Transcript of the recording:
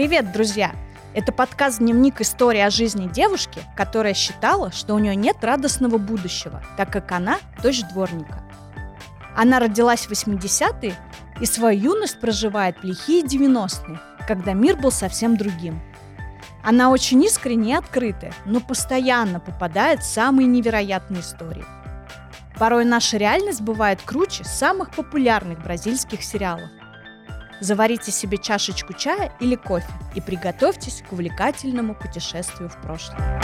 Привет, друзья! Это подкаст «Дневник. История о жизни девушки», которая считала, что у нее нет радостного будущего, так как она – дочь дворника. Она родилась в 80-е и свою юность проживает в лихие 90-е, когда мир был совсем другим. Она очень искренне и открытая, но постоянно попадает в самые невероятные истории. Порой наша реальность бывает круче самых популярных бразильских сериалов. Заварите себе чашечку чая или кофе и приготовьтесь к увлекательному путешествию в прошлое.